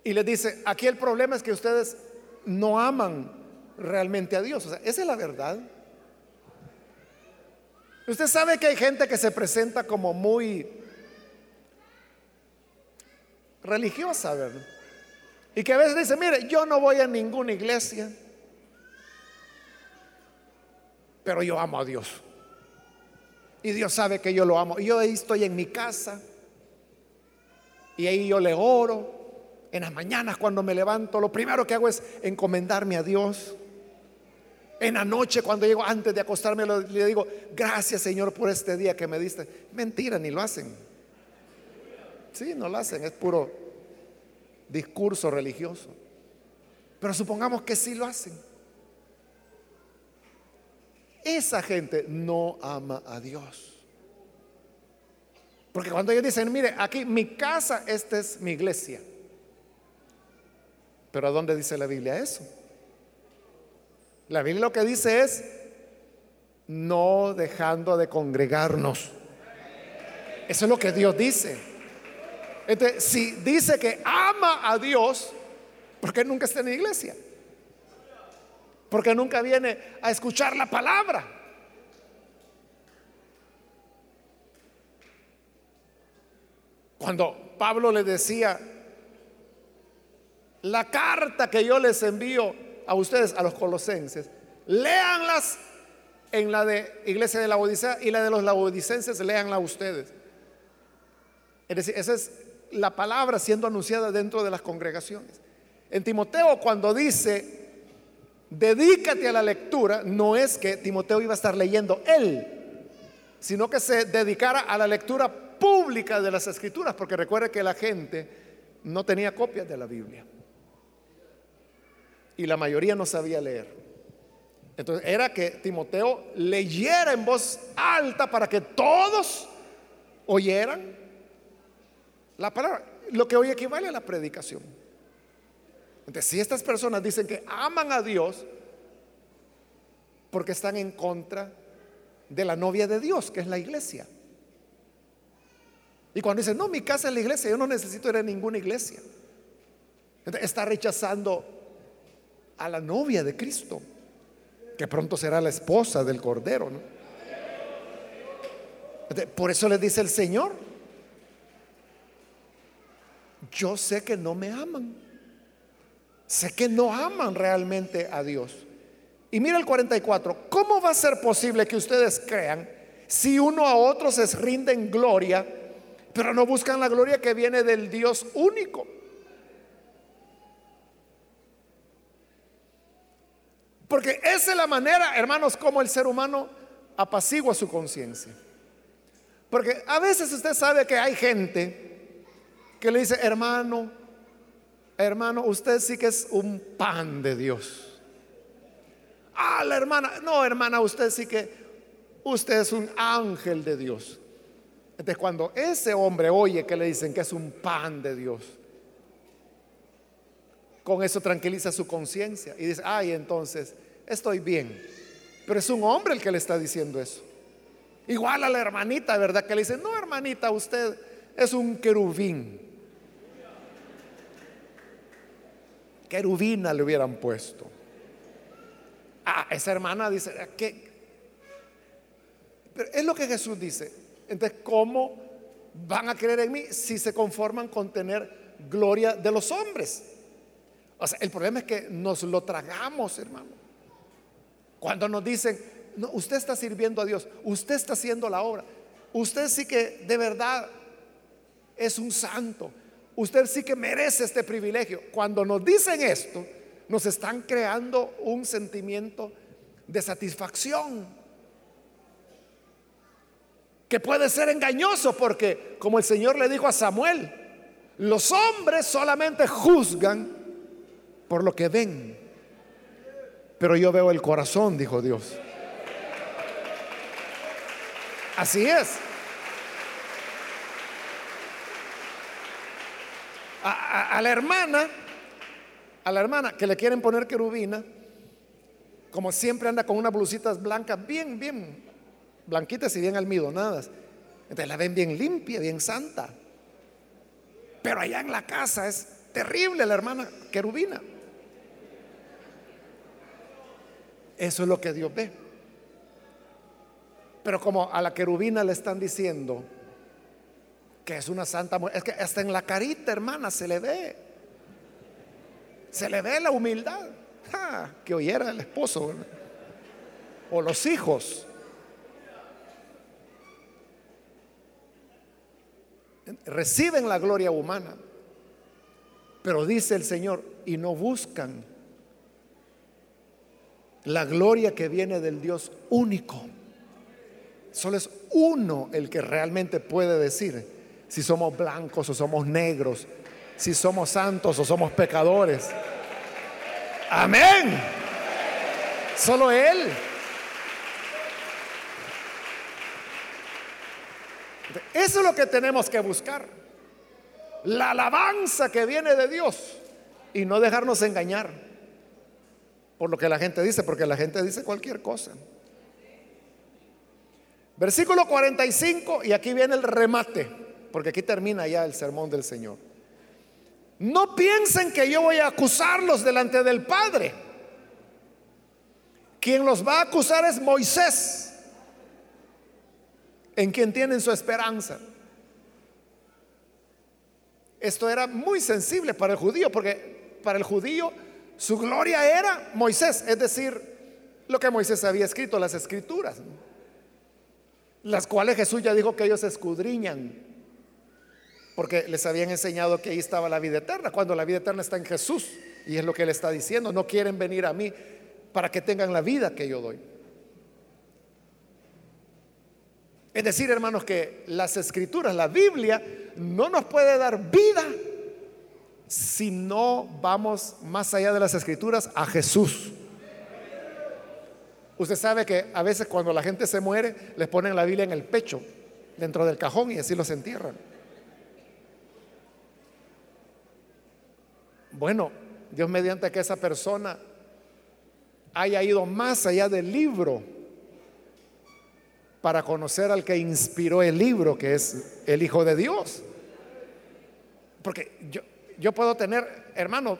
Y les dice: aquí el problema es que ustedes no aman realmente a Dios. O sea, esa es la verdad. Usted sabe que hay gente que se presenta como muy religiosa, ¿verdad? Y que a veces dice: mire, yo no voy a ninguna iglesia, pero yo amo a Dios, y Dios sabe que yo lo amo, y yo ahí estoy en mi casa, y ahí yo le oro. En las mañanas cuando me levanto, lo primero que hago es encomendarme a Dios. En la noche cuando llego, antes de acostarme, le digo: gracias, Señor, por este día que me diste. Mentira, ni lo hacen. Sí, no lo hacen, es puro discurso religioso. Pero supongamos que sí lo hacen. Esa gente no ama a Dios. Porque cuando ellos dicen: mire, aquí mi casa, esta es mi iglesia. Pero ¿a dónde dice la Biblia eso? La Biblia lo que dice es: no dejando de congregarnos. Eso es lo que Dios dice. Entonces, si dice que ama a Dios, ¿por qué nunca está en la iglesia? Porque nunca viene a escuchar la palabra. Cuando Pablo les decía: la carta que yo les envío a ustedes, a los colosenses, léanlas en la de iglesia de la Laodicea, y la de los laodicenses léanla ustedes. Es decir, esa es la palabra siendo anunciada dentro de las congregaciones. En Timoteo, cuando dice: dedícate a la lectura, no es que Timoteo iba a estar leyendo él, sino que se dedicara a la lectura pública de las escrituras, porque recuerde que la gente no tenía copias de la Biblia y la mayoría no sabía leer. Entonces era que Timoteo leyera en voz alta para que todos oyeran la palabra, lo que hoy equivale a la predicación. Entonces, si estas personas dicen que aman a Dios, porque están en contra de la novia de Dios, que es la iglesia. Y cuando dicen: no, mi casa es la iglesia, yo no necesito ir a ninguna iglesia. Entonces, está rechazando a la novia de Cristo. que pronto será la esposa del Cordero, ¿no? Por eso les dice el Señor: yo sé que no me aman, sé que no aman realmente a Dios. Y mira el cuarenta y cuatro, ¿cómo va a ser posible que ustedes crean si uno a otro se rinden gloria, pero no buscan la gloria que viene del Dios único? Porque esa es la manera, hermanos, como el ser humano apacigua su conciencia. Porque a veces usted sabe que hay gente que le dice: hermano, hermano, usted sí que es un pan de Dios. Ah, la hermana, no, hermana, usted sí que, usted es un ángel de Dios. Entonces, cuando ese hombre oye que le dicen que es un pan de Dios, con eso tranquiliza su conciencia y dice: ay, entonces estoy bien. Pero es un hombre el que le está diciendo eso. Igual a la hermanita, ¿verdad? Que le dice: no, hermanita, usted es un querubín. Querubina le hubieran puesto. Ah, esa hermana dice: ¿qué? Pero es lo que Jesús dice. Entonces, ¿cómo van a creer en mí si se conforman con tener gloria de los hombres? O sea, el problema es que nos lo tragamos, hermano. Cuando nos dicen: no, usted está sirviendo a Dios, usted está haciendo la obra, usted sí que de verdad es un santo, usted sí que merece este privilegio. Cuando nos dicen esto, nos están creando un sentimiento de satisfacción que puede ser engañoso, porque como el Señor le dijo a Samuel, los hombres solamente juzgan por lo que ven, pero yo veo el corazón, dijo Dios. Así es. A, a, a la hermana, a la hermana que le quieren poner querubina, como siempre anda con unas blusitas blancas, bien, bien blanquitas y bien almidonadas. Entonces la ven bien limpia, bien santa. Pero allá en la casa es terrible la hermana querubina. Eso es lo que Dios ve. Pero como a la querubina le están diciendo que es una santa mujer, es que hasta en la carita, hermana, se le ve. Se le ve la humildad. ¡Ja! Que oyera el esposo, ¿verdad? O los hijos. Reciben la gloria humana, pero dice el Señor, y no buscan la gloria que viene del Dios único. Solo es uno el que realmente puede decir si somos blancos o somos negros, si somos santos o somos pecadores. Amén. Solo Él. Eso es lo que tenemos que buscar: la alabanza que viene de Dios, y no dejarnos engañar por lo que la gente dice, porque la gente dice cualquier cosa. Versículo cuarenta y cinco, y aquí viene el remate, porque aquí termina ya el sermón del Señor. No piensen que yo voy a acusarlos delante del Padre. Quien los va a acusar es Moisés, en quien tienen su esperanza. Esto era muy sensible para el judío, porque para el judío su gloria era Moisés, es decir, lo que Moisés había escrito, las escrituras, ¿no? Las cuales Jesús ya dijo que ellos escudriñan, porque les habían enseñado que ahí estaba la vida eterna, cuando la vida eterna está en Jesús, y es lo que Él está diciendo: no quieren venir a mí para que tengan la vida que yo doy. Es decir, hermanos, que las escrituras, la Biblia, no nos puede dar vida si no vamos más allá de las escrituras a Jesús. Usted sabe que a veces cuando la gente se muere, les ponen la Biblia en el pecho, dentro del cajón, y así los entierran. Bueno, Dios mediante que esa persona haya ido más allá del libro para conocer al que inspiró el libro, que es el Hijo de Dios. Porque yo, yo puedo tener, hermano,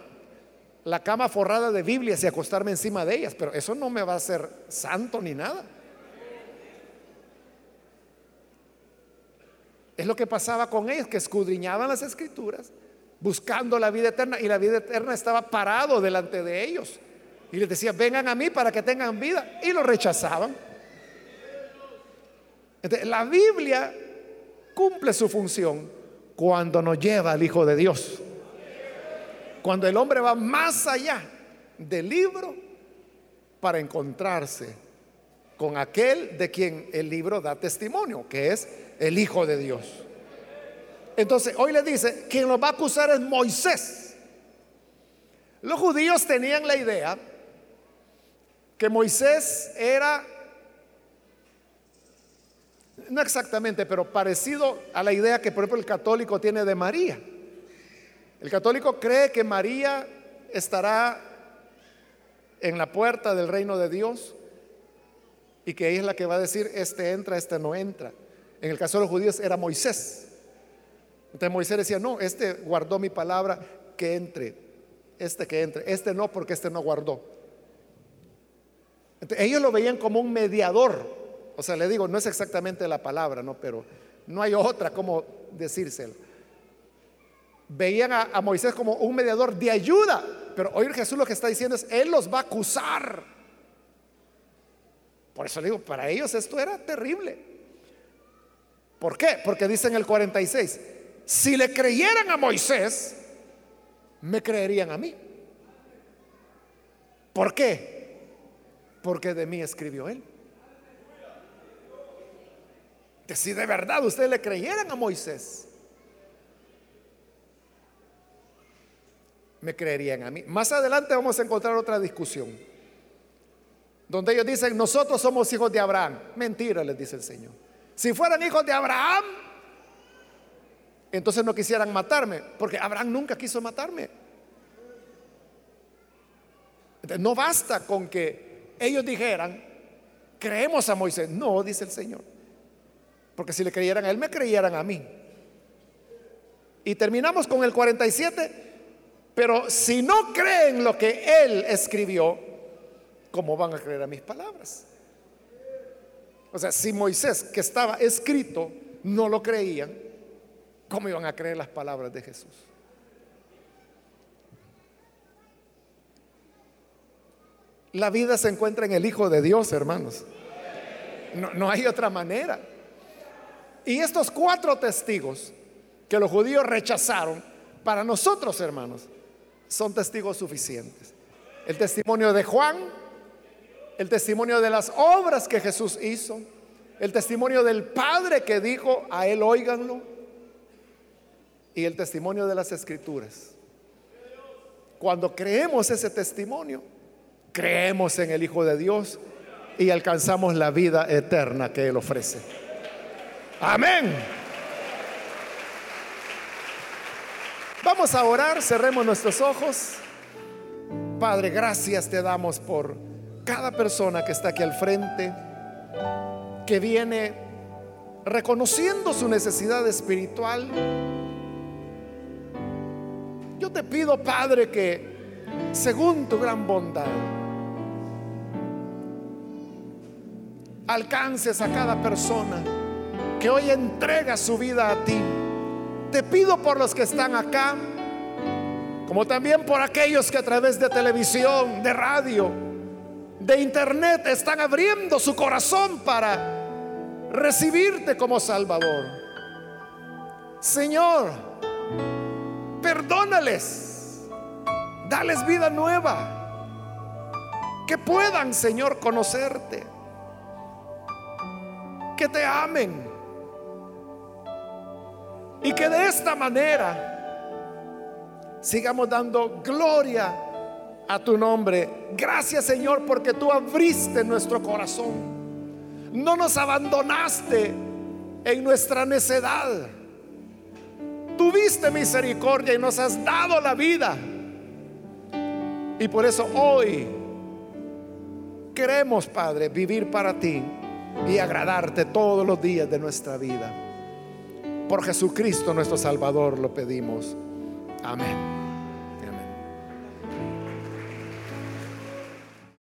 la cama forrada de Biblias y acostarme encima de ellas, pero eso no me va a hacer santo ni nada. Es lo que pasaba con ellos, que escudriñaban las escrituras buscando la vida eterna, y la vida eterna estaba parado delante de ellos y les decía: vengan a mí para que tengan vida, y lo rechazaban. Entonces, la Biblia cumple su función cuando nos lleva al Hijo de Dios, cuando el hombre va más allá del libro para encontrarse con aquel de quien el libro da testimonio, que es el Hijo de Dios. Entonces hoy le dice: quien los va a acusar es Moisés. Los judíos tenían la idea que Moisés era, no exactamente, pero parecido a la idea que por ejemplo el católico tiene de María. El católico cree que María estará en la puerta del reino de Dios y que ella es la que va a decir: este entra, este no entra. En el caso de los judíos era Moisés. Entonces Moisés decía: no, este guardó mi palabra, que entre, este que entre, este no, porque este no guardó. Entonces, ellos lo veían como un mediador. O sea, le digo, no es exactamente la palabra, no, pero no hay otra como decírselo. Veían a, a Moisés como un mediador de ayuda, pero hoy Jesús lo que está diciendo es: él los va a acusar. Por eso le digo, para ellos esto era terrible. ¿Por qué? Porque dice en el cuarenta y seis: si le creyeran a Moisés, me creerían a mí. ¿Por qué? Porque de mí escribió él. Que si de verdad ustedes le creyeran a Moisés, me creerían a mí. Más adelante vamos a encontrar otra discusión donde ellos dicen: nosotros somos hijos de Abraham. Mentira, les dice el Señor. Si fueran hijos de Abraham, entonces no quisieran matarme, porque Abraham nunca quiso matarme. No basta con que ellos dijeran: creemos a Moisés. No, dice el Señor, porque si le creyeran a él, me creyeran a mí. Y terminamos con el cuarenta y siete: pero si no creen lo que él escribió, ¿cómo van a creer a mis palabras? O sea, si Moisés, que estaba escrito, no lo creían, ¿cómo iban a creer las palabras de Jesús? La vida se encuentra en el Hijo de Dios, hermanos. No, no hay otra manera. Y estos cuatro testigos que los judíos rechazaron, para nosotros, hermanos, son testigos suficientes. El testimonio de Juan, el testimonio de las obras que Jesús hizo, el testimonio del Padre que dijo: a él óiganlo, y el testimonio de las Escrituras. Cuando creemos ese testimonio, creemos en el Hijo de Dios y alcanzamos la vida eterna que él ofrece. Amén. Vamos a orar, cerremos nuestros ojos. Padre, gracias te damos por cada persona que está aquí al frente, que viene reconociendo su necesidad espiritual. Yo te pido, Padre, que según tu gran bondad alcances a cada persona que hoy entrega su vida a ti. Te pido por los que están acá, como también por aquellos que a través de televisión, de radio, de internet están abriendo su corazón para recibirte como Salvador. Señor, perdónales, dales vida nueva, que puedan, Señor, conocerte, que te amen, y que de esta manera sigamos dando gloria a tu nombre. Gracias, Señor, porque tú abriste nuestro corazón, no nos abandonaste en nuestra necedad, tuviste misericordia y nos has dado la vida. Y por eso hoy queremos, Padre, vivir para ti y agradarte todos los días de nuestra vida. Por Jesucristo nuestro Salvador lo pedimos. Amén.